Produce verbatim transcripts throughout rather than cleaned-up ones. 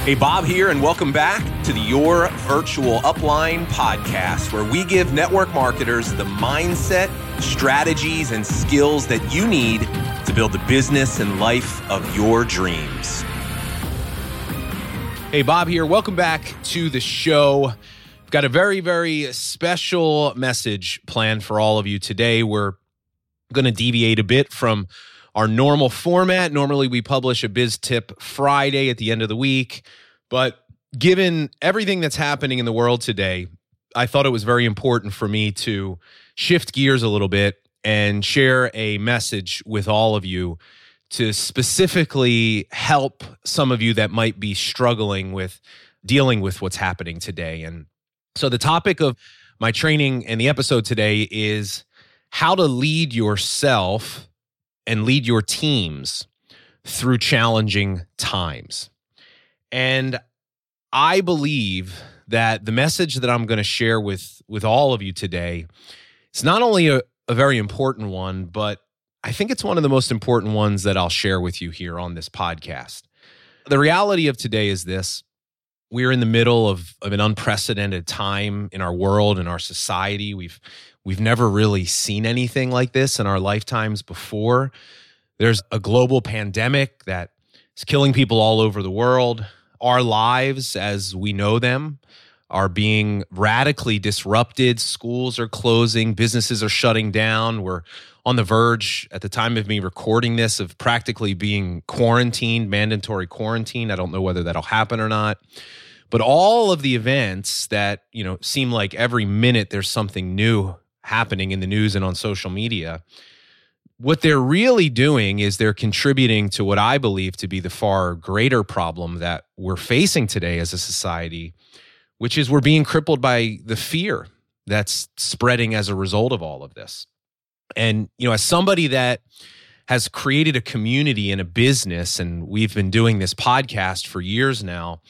Hey, Bob here, and welcome back to the Your Virtual Upline podcast, where we give network marketers the mindset, strategies, and skills that you need to build the business and life of your dreams. Hey, Bob here. Welcome back to the show. I've got a very, very special message planned for all of you today. We're going to deviate a bit from our normal format. Normally, we publish a biz tip Friday at the end of the week, but given everything that's happening in the world today, I thought it was very important for me to shift gears a little bit and share a message with all of you to specifically help some of you that might be struggling with dealing with what's happening today. And so the topic of my training and the episode today is how to lead yourself and lead your teams through challenging times. And I believe that the message that I'm going to share with, with all of you today is not only a, a very important one, but I think it's one of the most important ones that I'll share with you here on this podcast. The reality of today is this: we're in the middle of, of an unprecedented time in our world, in our society. We've We've never really seen anything like this in our lifetimes before. There's a global pandemic that is killing people all over the world. Our lives, as we know them, are being radically disrupted. Schools are closing. Businesses are shutting down. We're on the verge, at the time of me recording this, of practically being quarantined, mandatory quarantine. I don't know whether that'll happen or not. But all of the events that, you know, seem like every minute there's something new happening in the news and on social media, what they're really doing is they're contributing to what I believe to be the far greater problem that we're facing today as a society, which is we're being crippled by the fear that's spreading as a result of all of this. And, you know, as somebody that has created a community and a business, and we've been doing this podcast for years now,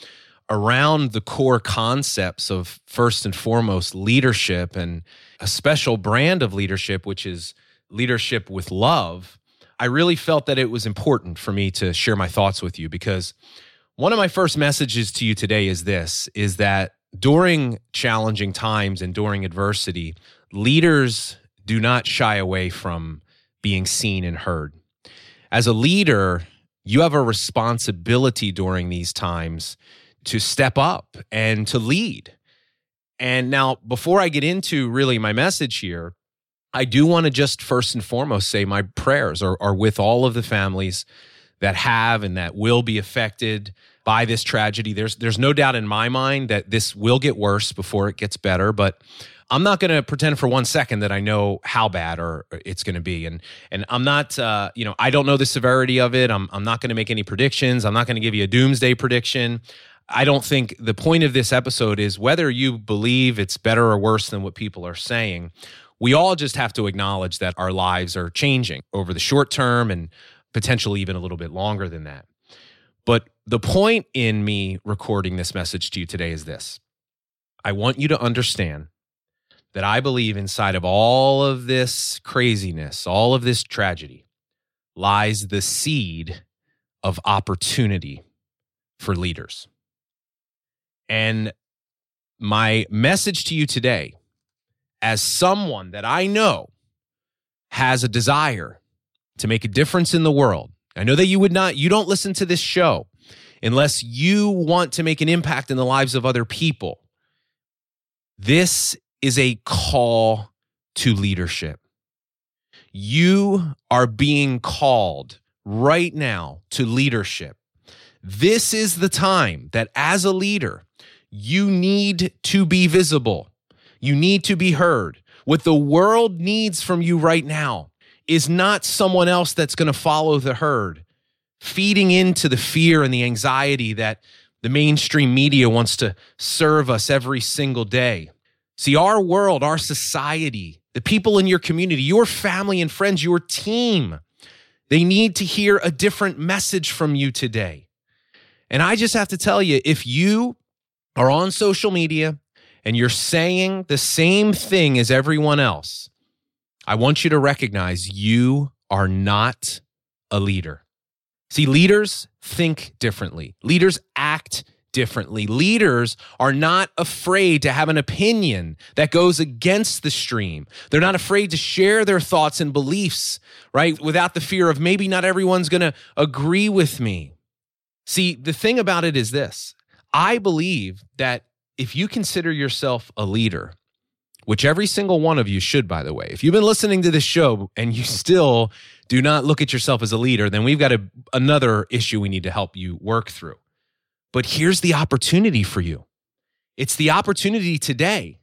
around the core concepts of, first and foremost, leadership, and a special brand of leadership, which is leadership with love, I really felt that it was important for me to share my thoughts with you, because one of my first messages to you today is this, is that during challenging times and during adversity, leaders do not shy away from being seen and heard. As a leader, you have a responsibility during these times to step up and to lead. And now, before I get into really my message here, I do want to just first and foremost say my prayers are, are with all of the families that have and that will be affected by this tragedy. There's, there's no doubt in my mind that this will get worse before it gets better, but I'm not going to pretend for one second that I know how bad or it's going to be. And and I'm not, uh, you know, I don't know the severity of it. I'm, I'm not going to make any predictions. I'm not going to give you a doomsday prediction. I don't think the point of this episode is whether you believe it's better or worse than what people are saying. We all just have to acknowledge that our lives are changing over the short term and potentially even a little bit longer than that. But the point in me recording this message to you today is this. I want you to understand that I believe inside of all of this craziness, all of this tragedy, lies the seed of opportunity for leaders. And my message to you today, as someone that I know has a desire to make a difference in the world, I know that you would not, you don't listen to this show unless you want to make an impact in the lives of other people. This is a call to leadership. You are being called right now to leadership. This is the time that as a leader, you need to be visible. You need to be heard. What the world needs from you right now is not someone else that's going to follow the herd, feeding into the fear and the anxiety that the mainstream media wants to serve us every single day. See, our world, our society, the people in your community, your family and friends, your team, they need to hear a different message from you today. And I just have to tell you, if you are on social media and you're saying the same thing as everyone else, I want you to recognize you are not a leader. See, leaders think differently. Leaders act differently. Leaders are not afraid to have an opinion that goes against the stream. They're not afraid to share their thoughts and beliefs, right? Without the fear of maybe not everyone's going to agree with me. See, the thing about it is this. I believe that if you consider yourself a leader, which every single one of you should, by the way, if you've been listening to this show and you still do not look at yourself as a leader, then we've got a, another issue we need to help you work through. But here's the opportunity for you. It's the opportunity today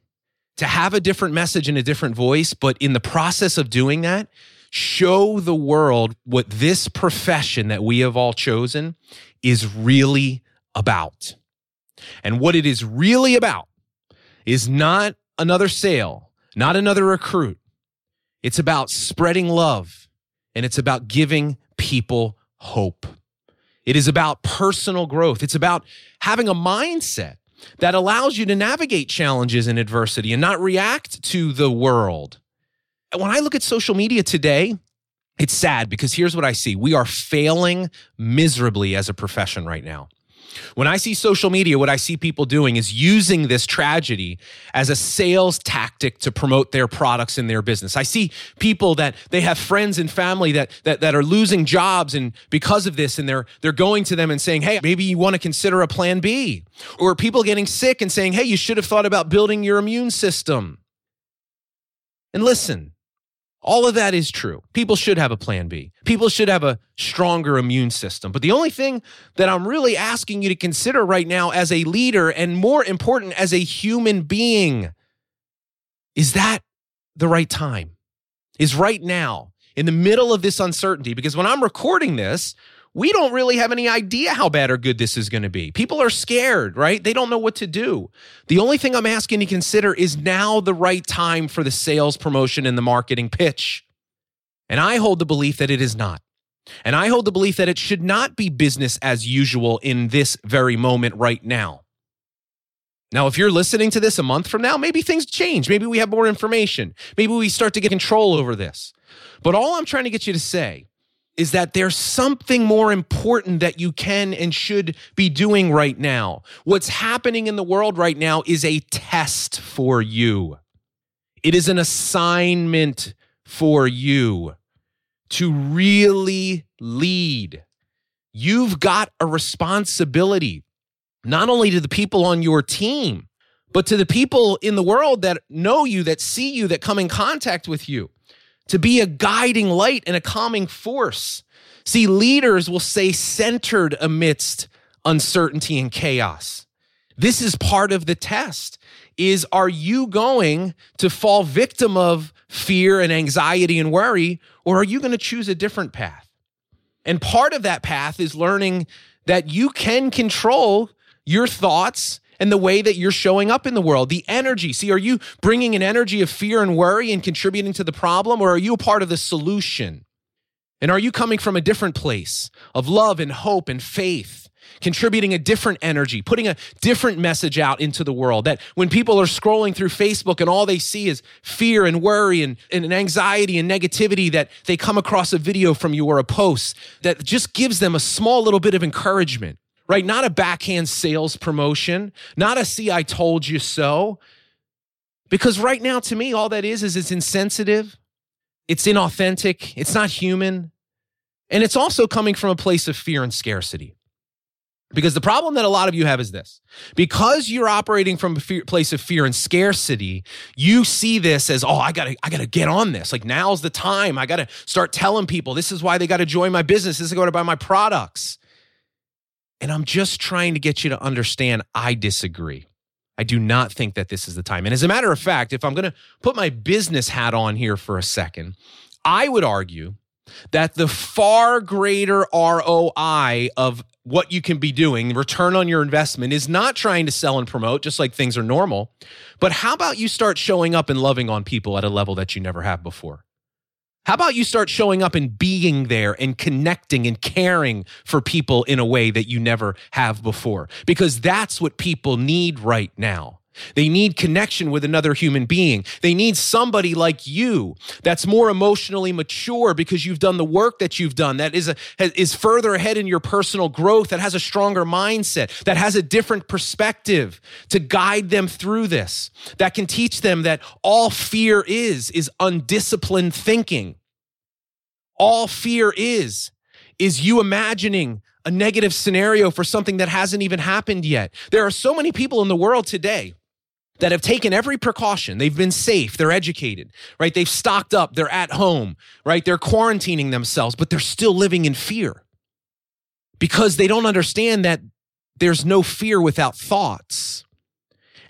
to have a different message and a different voice, but in the process of doing that, show the world what this profession that we have all chosen is really about. And what it is really about is not another sale, not another recruit. It's about spreading love, and it's about giving people hope. It is about personal growth. It's about having a mindset that allows you to navigate challenges and adversity and not react to the world. When I look at social media today, it's sad because here's what I see. We are failing miserably as a profession right now. When I see social media, what I see people doing is using this tragedy as a sales tactic to promote their products and their business. I see people that they have friends and family that that, that are losing jobs and because of this, and they're, they're going to them and saying, hey, maybe you want to consider a plan B. Or people getting sick and saying, hey, you should have thought about building your immune system. And listen, all of that is true. People should have a plan B. People should have a stronger immune system. But the only thing that I'm really asking you to consider right now as a leader, and more important, as a human being, is that the right time? Is right now, in the middle of this uncertainty? Because when I'm recording this, we don't really have any idea how bad or good this is going to be. People are scared, right? They don't know what to do. The only thing I'm asking you to consider is now the right time for the sales promotion and the marketing pitch. And I hold the belief that it is not. And I hold the belief that it should not be business as usual in this very moment right now. Now, if you're listening to this a month from now, maybe things change. Maybe we have more information. Maybe we start to get control over this. But all I'm trying to get you to say is that there's something more important that you can and should be doing right now. What's happening in the world right now is a test for you. It is an assignment for you to really lead. You've got a responsibility, not only to the people on your team, but to the people in the world that know you, that see you, that come in contact with you, to be a guiding light and a calming force. See, leaders will stay centered amidst uncertainty and chaos. This is part of the test, is are you going to fall victim of fear and anxiety and worry, or are you going to choose a different path? And part of that path is learning that you can control your thoughts and the way that you're showing up in the world, the energy. See, are you bringing an energy of fear and worry and contributing to the problem, or are you a part of the solution? And are you coming from a different place of love and hope and faith, contributing a different energy, putting a different message out into the world? That when people are scrolling through Facebook and all they see is fear and worry and, and anxiety and negativity, that they come across a video from you or a post that just gives them a small little bit of encouragement. Right? Not a backhand sales promotion, not a see, I told you so. Because right now, to me, all that is, is it's insensitive, it's inauthentic, it's not human. And it's also coming from a place of fear and scarcity. Because the problem that a lot of you have is this. Because you're operating from a fear, place of fear and scarcity, you see this as, oh, I gotta, I gotta get on this. Like, now's the time. I gotta start telling people this is why they gotta join my business. This is going to buy my products. And I'm just trying to get you to understand I disagree. I do not think that this is the time. And as a matter of fact, if I'm going to put my business hat on here for a second, I would argue that the far greater R O I of what you can be doing, return on your investment, is not trying to sell and promote, just like things are normal. But how about you start showing up and loving on people at a level that you never have before? How about you start showing up and being there and connecting and caring for people in a way that you never have before? Because that's what people need right now. They need connection with another human being. They need somebody like you that's more emotionally mature because you've done the work that you've done, that is a, is further ahead in your personal growth, that has a stronger mindset, that has a different perspective to guide them through this, that can teach them that all fear is, is undisciplined thinking. All fear is, is you imagining a negative scenario for something that hasn't even happened yet. There are so many people in the world today that have taken every precaution. They've been safe, they're educated, right? They've stocked up, they're at home, right? They're quarantining themselves, but they're still living in fear because they don't understand that there's no fear without thoughts.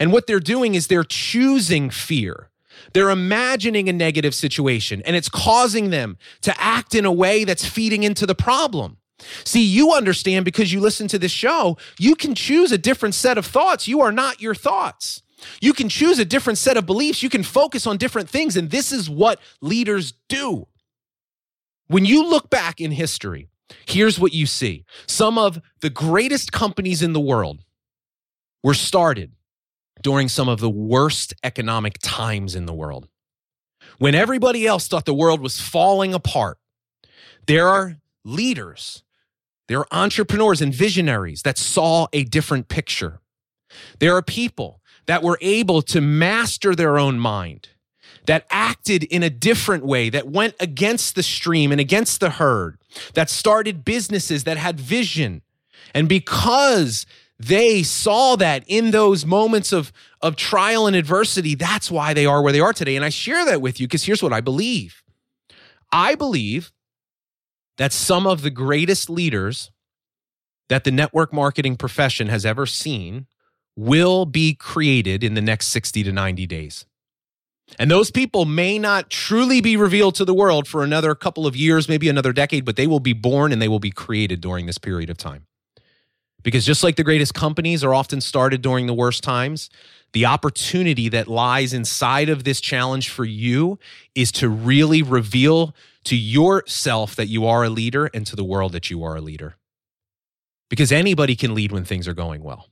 And what they're doing is they're choosing fear. They're imagining a negative situation, and it's causing them to act in a way that's feeding into the problem. See, you understand because you listen to this show, you can choose a different set of thoughts. You are not your thoughts. You can choose a different set of beliefs. You can focus on different things. And this is what leaders do. When you look back in history, here's what you see. Some of the greatest companies in the world were started during some of the worst economic times in the world. When everybody else thought the world was falling apart, there are leaders, there are entrepreneurs and visionaries that saw a different picture. There are people that were able to master their own mind, that acted in a different way, that went against the stream and against the herd, that started businesses that had vision. And because they saw that in those moments of, of trial and adversity, that's why they are where they are today. And I share that with you because here's what I believe. I believe that some of the greatest leaders that the network marketing profession has ever seen will be created in the next sixty to ninety days. And those people may not truly be revealed to the world for another couple of years, maybe another decade, but they will be born and they will be created during this period of time. Because just like the greatest companies are often started during the worst times, the opportunity that lies inside of this challenge for you is to really reveal to yourself that you are a leader and to the world that you are a leader. Because anybody can lead when things are going well.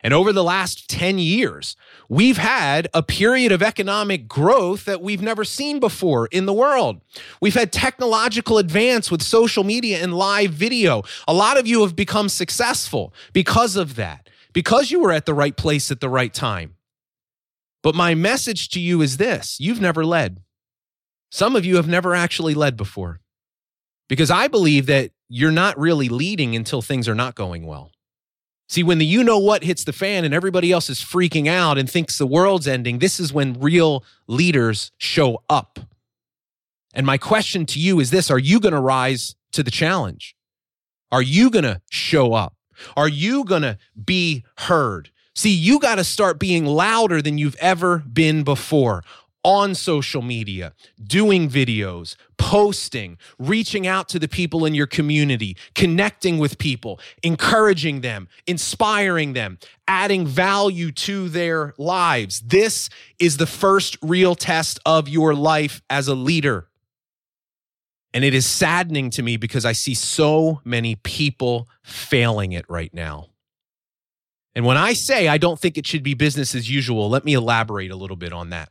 And over the last ten years, we've had a period of economic growth that we've never seen before in the world. We've had technological advance with social media and live video. A lot of you have become successful because of that, because you were at the right place at the right time. But my message to you is this: you've never led. Some of you have never actually led before, because I believe that you're not really leading until things are not going well. See, when the you-know-what hits the fan and everybody else is freaking out and thinks the world's ending, this is when real leaders show up. And my question to you is this: are you going to rise to the challenge? Are you going to show up? Are you going to be heard? See, you got to start being louder than you've ever been before. On social media, doing videos, posting, reaching out to the people in your community, connecting with people, encouraging them, inspiring them, adding value to their lives. This is the first real test of your life as a leader. And it is saddening to me because I see so many people failing it right now. And when I say I don't think it should be business as usual, let me elaborate a little bit on that.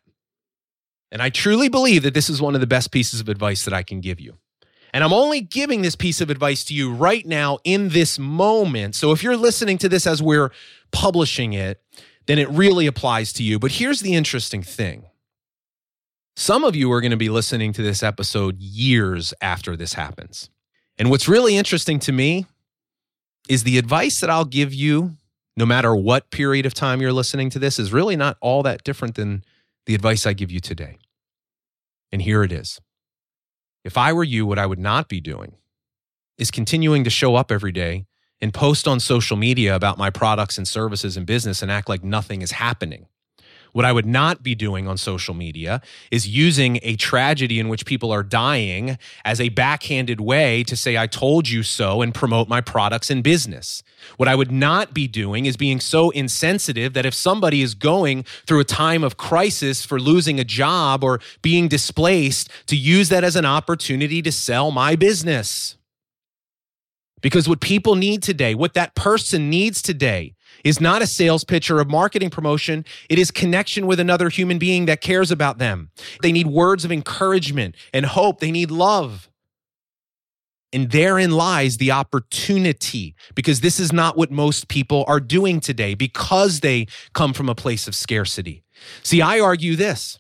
And I truly believe that this is one of the best pieces of advice that I can give you. And I'm only giving this piece of advice to you right now in this moment. So if you're listening to this as we're publishing it, then it really applies to you. But here's the interesting thing. Some of you are going to be listening to this episode years after this happens. And what's really interesting to me is the advice that I'll give you, no matter what period of time you're listening to this, is really not all that different than the advice I give you today. And here it is. If I were you, what I would not be doing is continuing to show up every day and post on social media about my products and services and business and act like nothing is happening. What I would not be doing on social media is using a tragedy in which people are dying as a backhanded way to say, I told you so, and promote my products and business. What I would not be doing is being so insensitive that if somebody is going through a time of crisis for losing a job or being displaced, to use that as an opportunity to sell my business. Because what people need today, what that person needs today, is not a sales pitch or a marketing promotion. It is connection with another human being that cares about them. They need words of encouragement and hope. They need love. And therein lies the opportunity, because this is not what most people are doing today because they come from a place of scarcity. See, I argue this.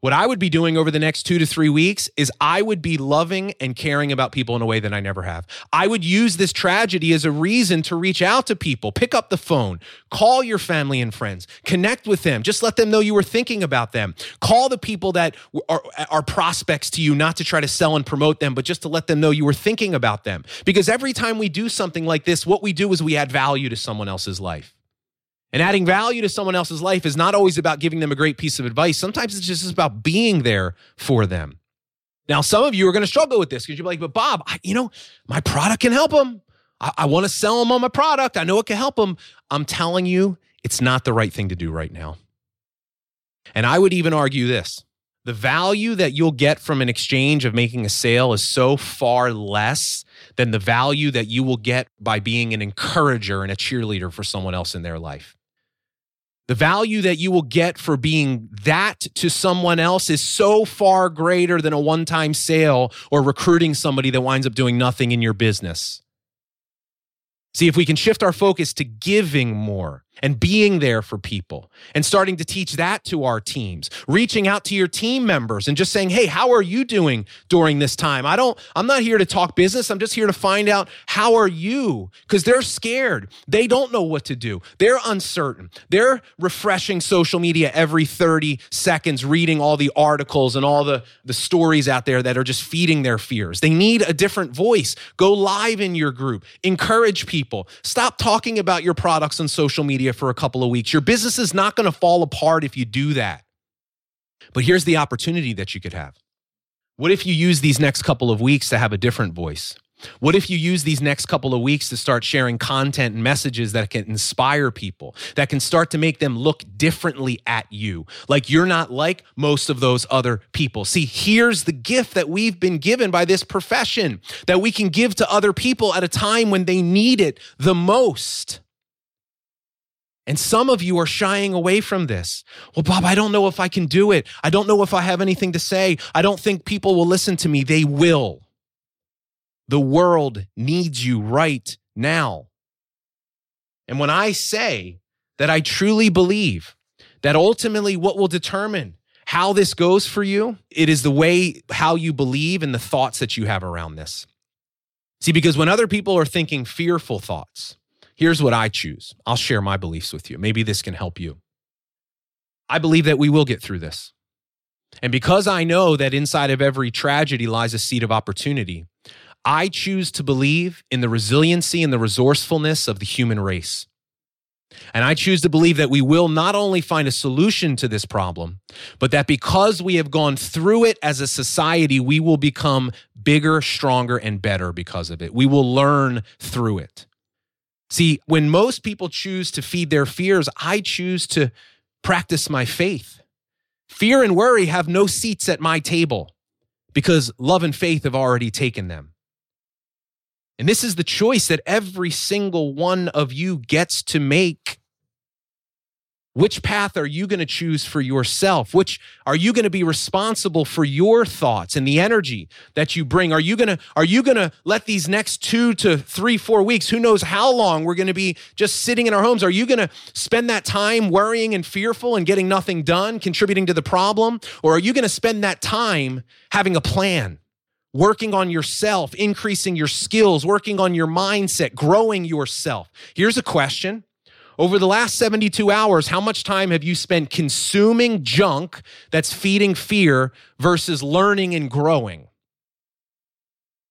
What I would be doing over the next two to three weeks is I would be loving and caring about people in a way that I never have. I would use this tragedy as a reason to reach out to people, pick up the phone, call your family and friends, connect with them, just let them know you were thinking about them. Call the people that are, are prospects to you, not to try to sell and promote them, but just to let them know you were thinking about them. Because every time we do something like this, what we do is we add value to someone else's life. And adding value to someone else's life is not always about giving them a great piece of advice. Sometimes it's just about being there for them. Now, some of you are going to struggle with this because you're like, but Bob, I, you know, my product can help them. I, I want to sell them on my product. I know it can help them. I'm telling you, it's not the right thing to do right now. And I would even argue this. The value that you'll get from an exchange of making a sale is so far less than the value that you will get by being an encourager and a cheerleader for someone else in their life. The value that you will get for being that to someone else is so far greater than a one-time sale or recruiting somebody that winds up doing nothing in your business. See, if we can shift our focus to giving more and being there for people and starting to teach that to our teams, reaching out to your team members and just saying, hey, how are you doing during this time? I don't, I'm not here to talk business. I'm just here to find out how are you? Because they're scared. They don't know what to do. They're uncertain. They're refreshing social media every thirty seconds, reading all the articles and all the, the stories out there that are just feeding their fears. They need a different voice. Go live in your group. Encourage people. Stop talking about your products on social media for a couple of weeks. Your business is not going to fall apart if you do that. But here's the opportunity that you could have. What if you use these next couple of weeks to have a different voice? What if you use these next couple of weeks to start sharing content and messages that can inspire people, that can start to make them look differently at you, like you're not like most of those other people? See, here's the gift that we've been given by this profession that we can give to other people at a time when they need it the most. And some of you are shying away from this. Well, Bob, I don't know if I can do it. I don't know if I have anything to say. I don't think people will listen to me. They will. The world needs you right now. And when I say that I truly believe that ultimately what will determine how this goes for you, it is the way, how you believe and the thoughts that you have around this. See, because when other people are thinking fearful thoughts, here's what I choose. I'll share my beliefs with you. Maybe this can help you. I believe that we will get through this. And because I know that inside of every tragedy lies a seed of opportunity, I choose to believe in the resiliency and the resourcefulness of the human race. And I choose to believe that we will not only find a solution to this problem, but that because we have gone through it as a society, we will become bigger, stronger, and better because of it. We will learn through it. See, when most people choose to feed their fears, I choose to practice my faith. Fear and worry have no seats at my table because love and faith have already taken them. And this is the choice that every single one of you gets to make. Which path are you going to choose for yourself? Which are you going to be responsible for your thoughts and the energy that you bring? Are you going to, are you going to let these next two to three, four weeks, who knows how long we're going to be just sitting in our homes? Are you going to spend that time worrying and fearful and getting nothing done, contributing to the problem? Or are you going to spend that time having a plan, working on yourself, increasing your skills, working on your mindset, growing yourself? Here's a question. Over the last seventy-two hours, how much time have you spent consuming junk that's feeding fear versus learning and growing?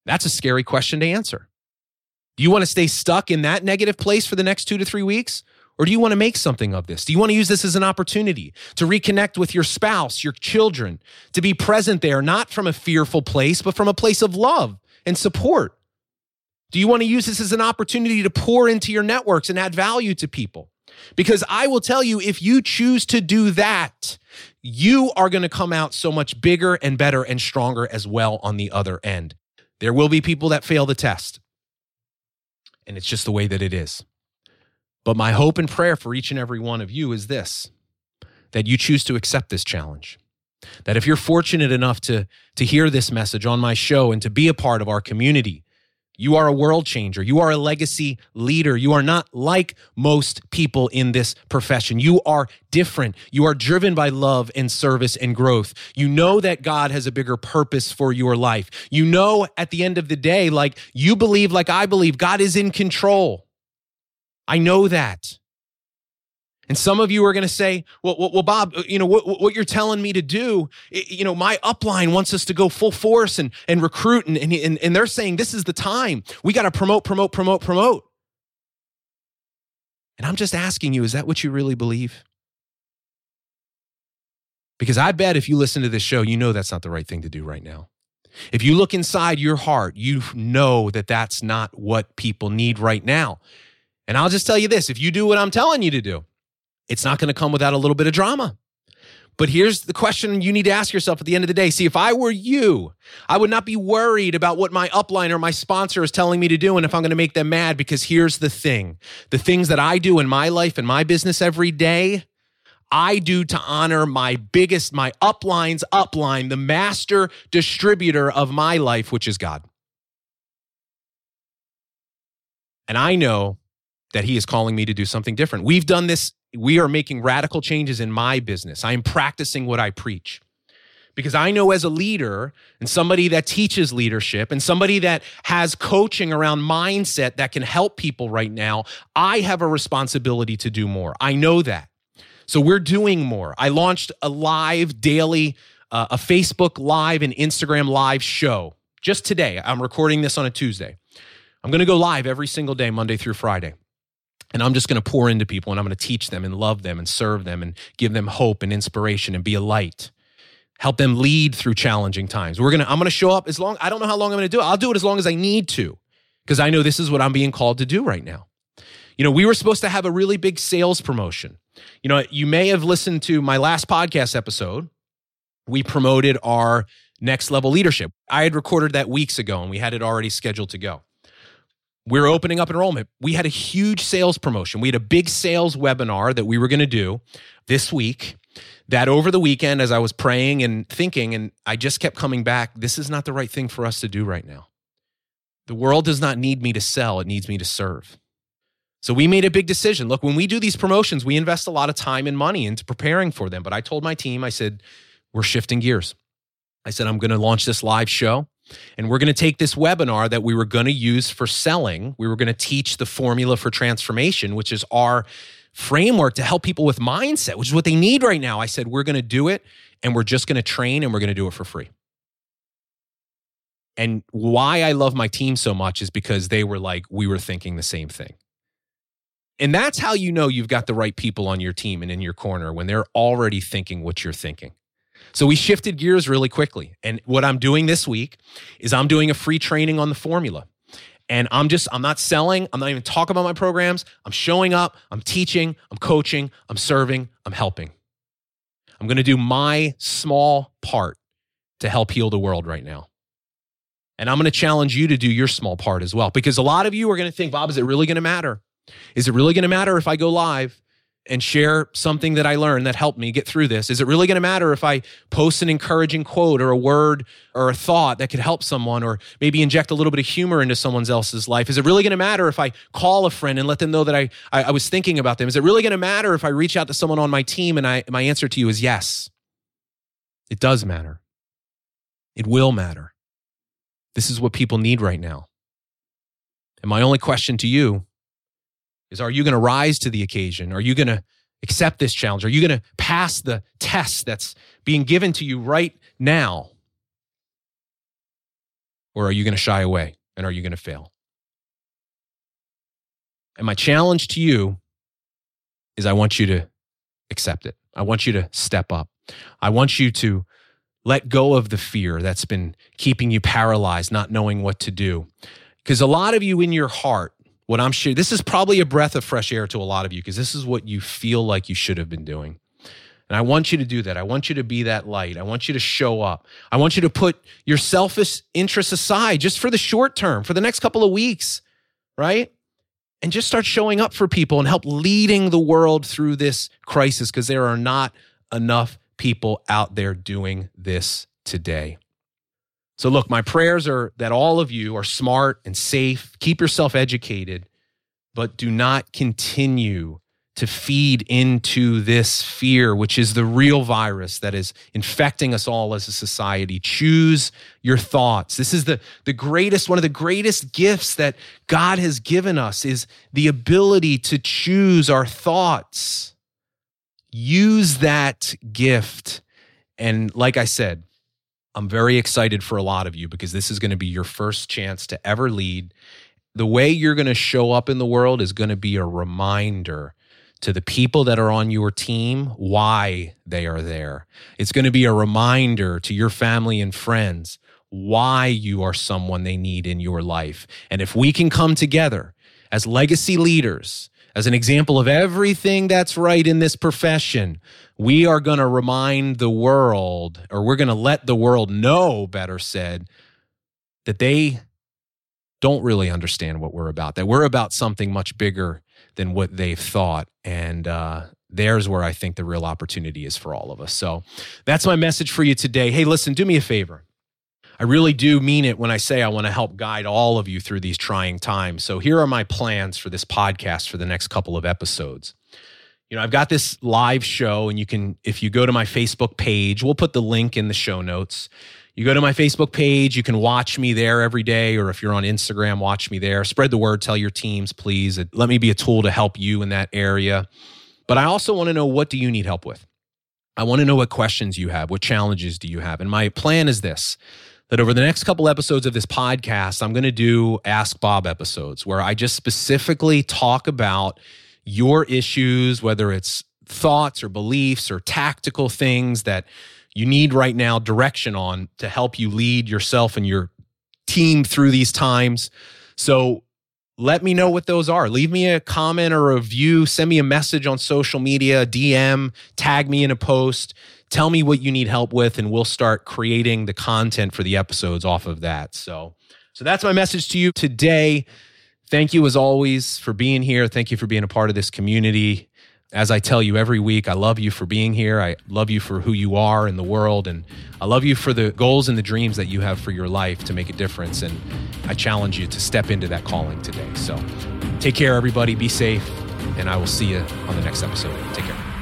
That's a scary question to answer. Do you want to stay stuck in that negative place for the next two to three weeks? Or do you want to make something of this? Do you want to use this as an opportunity to reconnect with your spouse, your children, to be present there, not from a fearful place, but from a place of love and support? Do you want to use this as an opportunity to pour into your networks and add value to people? Because I will tell you, if you choose to do that, you are going to come out so much bigger and better and stronger as well on the other end. There will be people that fail the test. And it's just the way that it is. But my hope and prayer for each and every one of you is this, that you choose to accept this challenge. That if you're fortunate enough to, to hear this message on my show and to be a part of our community, you are a world changer. You are a legacy leader. You are not like most people in this profession. You are different. You are driven by love and service and growth. You know that God has a bigger purpose for your life. You know at the end of the day, like you believe, like I believe, God is in control. I know that. And some of you are going to say, well, well, well, Bob, you know, what, what you're telling me to do, you know, my upline wants us to go full force and, and recruit. And, and, and they're saying, this is the time. We got to promote, promote, promote, promote. And I'm just asking you, is that what you really believe? Because I bet if you listen to this show, you know that's not the right thing to do right now. If you look inside your heart, you know that that's not what people need right now. And I'll just tell you this, if you do what I'm telling you to do, it's not going to come without a little bit of drama. But here's the question you need to ask yourself at the end of the day. See, if I were you, I would not be worried about what my upline or my sponsor is telling me to do and if I'm going to make them mad, because here's the thing. The things that I do in my life and my business every day, I do to honor my biggest, my upline's upline, the master distributor of my life, which is God. And I know that he is calling me to do something different. We've done this. We are making radical changes in my business. I am practicing what I preach. Because I know as a leader and somebody that teaches leadership and somebody that has coaching around mindset that can help people right now, I have a responsibility to do more. I know that. So we're doing more. I launched a live daily, uh, a Facebook live and Instagram live show just today. I'm recording this on a Tuesday. I'm going to go live every single day, Monday through Friday. And I'm just going to pour into people and I'm going to teach them and love them and serve them and give them hope and inspiration and be a light. Help them lead through challenging times. We're going to, I'm going to show up as long, I don't know how long I'm going to do it. I'll do it as long as I need to, because I know this is what I'm being called to do right now. You know, we were supposed to have a really big sales promotion. You know, you may have listened to my last podcast episode. We promoted our Next Level Leadership. I had recorded that weeks ago and we had it already scheduled to go. We're opening up enrollment. We had a huge sales promotion. We had a big sales webinar that we were going to do this week, that over the weekend, as I was praying and thinking, and I just kept coming back, this is not the right thing for us to do right now. The world does not need me to sell. It needs me to serve. So we made a big decision. Look, when we do these promotions, we invest a lot of time and money into preparing for them. But I told my team, I said, we're shifting gears. I said, I'm going to launch this live show. And we're going to take this webinar that we were going to use for selling. We were going to teach the formula for transformation, which is our framework to help people with mindset, which is what they need right now. I said, we're going to do it and we're just going to train and we're going to do it for free. And why I love my team so much is because they were like, we were thinking the same thing. And that's how you know you've got the right people on your team and in your corner, when they're already thinking what you're thinking. So we shifted gears really quickly. And what I'm doing this week is I'm doing a free training on the formula. And I'm just, I'm not selling. I'm not even talking about my programs. I'm showing up. I'm teaching. I'm coaching. I'm serving. I'm helping. I'm going to do my small part to help heal the world right now. And I'm going to challenge you to do your small part as well. Because a lot of you are going to think, Bob, is it really going to matter? Is it really going to matter if I go live and share something that I learned that helped me get through this? Is it really going to matter if I post an encouraging quote or a word or a thought that could help someone or maybe inject a little bit of humor into someone else's life? Is it really going to matter if I call a friend and let them know that I, I, I was thinking about them? Is it really going to matter if I reach out to someone on my team? And I, my answer to you is yes. It does matter. It will matter. This is what people need right now. And my only question to you is, are you going to rise to the occasion? Are you going to accept this challenge? Are you going to pass the test that's being given to you right now? Or are you going to shy away and are you going to fail? And my challenge to you is, I want you to accept it. I want you to step up. I want you to let go of the fear that's been keeping you paralyzed, not knowing what to do. Because a lot of you in your heart, what I'm sharing, this is probably a breath of fresh air to a lot of you, because this is what you feel like you should have been doing. And I want you to do that. I want you to be that light. I want you to show up. I want you to put your selfish interests aside just for the short term, for the next couple of weeks, right? and just start showing up for people and help leading the world through this crisis, because there are not enough people out there doing this today. So look, my prayers are that all of you are smart and safe. Keep yourself educated, but do not continue to feed into this fear, which is the real virus that is infecting us all as a society. Choose your thoughts. This is the, the greatest, one of the greatest gifts that God has given us, is the ability to choose our thoughts. Use that gift. And like I said, I'm very excited for a lot of you, because this is going to be your first chance to ever lead. The way you're going to show up in the world is going to be a reminder to the people that are on your team why they are there. It's going to be a reminder to your family and friends why you are someone they need in your life. And if we can come together as legacy leaders, as an example of everything that's right in this profession, we are going to remind the world, or we're going to let the world know, better said, that they don't really understand what we're about, that we're about something much bigger than what they've thought. And uh, there's where I think the real opportunity is for all of us. So that's my message for you today. Hey, listen, do me a favor. I really do mean it when I say I want to help guide all of you through these trying times. So here are my plans for this podcast for the next couple of episodes. You know, I've got this live show, and you can, if you go to my Facebook page, we'll put the link in the show notes. You go to my Facebook page, you can watch me there every day, or if you're on Instagram, watch me there. Spread the word, tell your teams, please. Let me be a tool to help you in that area. But I also want to know, what do you need help with? I want to know what questions you have, what challenges do you have? And my plan is this, that over the next couple episodes of this podcast, I'm going to do Ask Bob episodes, where I just specifically talk about your issues, whether it's thoughts or beliefs or tactical things that you need right now direction on to help you lead yourself and your team through these times. So let me know what those are. Leave me a comment or a review. Send me a message on social media, D M, tag me in a post. Tell me what you need help with, and we'll start creating the content for the episodes off of that. So, so that's my message to you today. Thank you as always for being here. Thank you for being a part of this community. As I tell you every week, I love you for being here. I love you for who you are in the world. And I love you for the goals and the dreams that you have for your life to make a difference. And I challenge you to step into that calling today. So take care, everybody. Be safe. And I will see you on the next episode. Take care.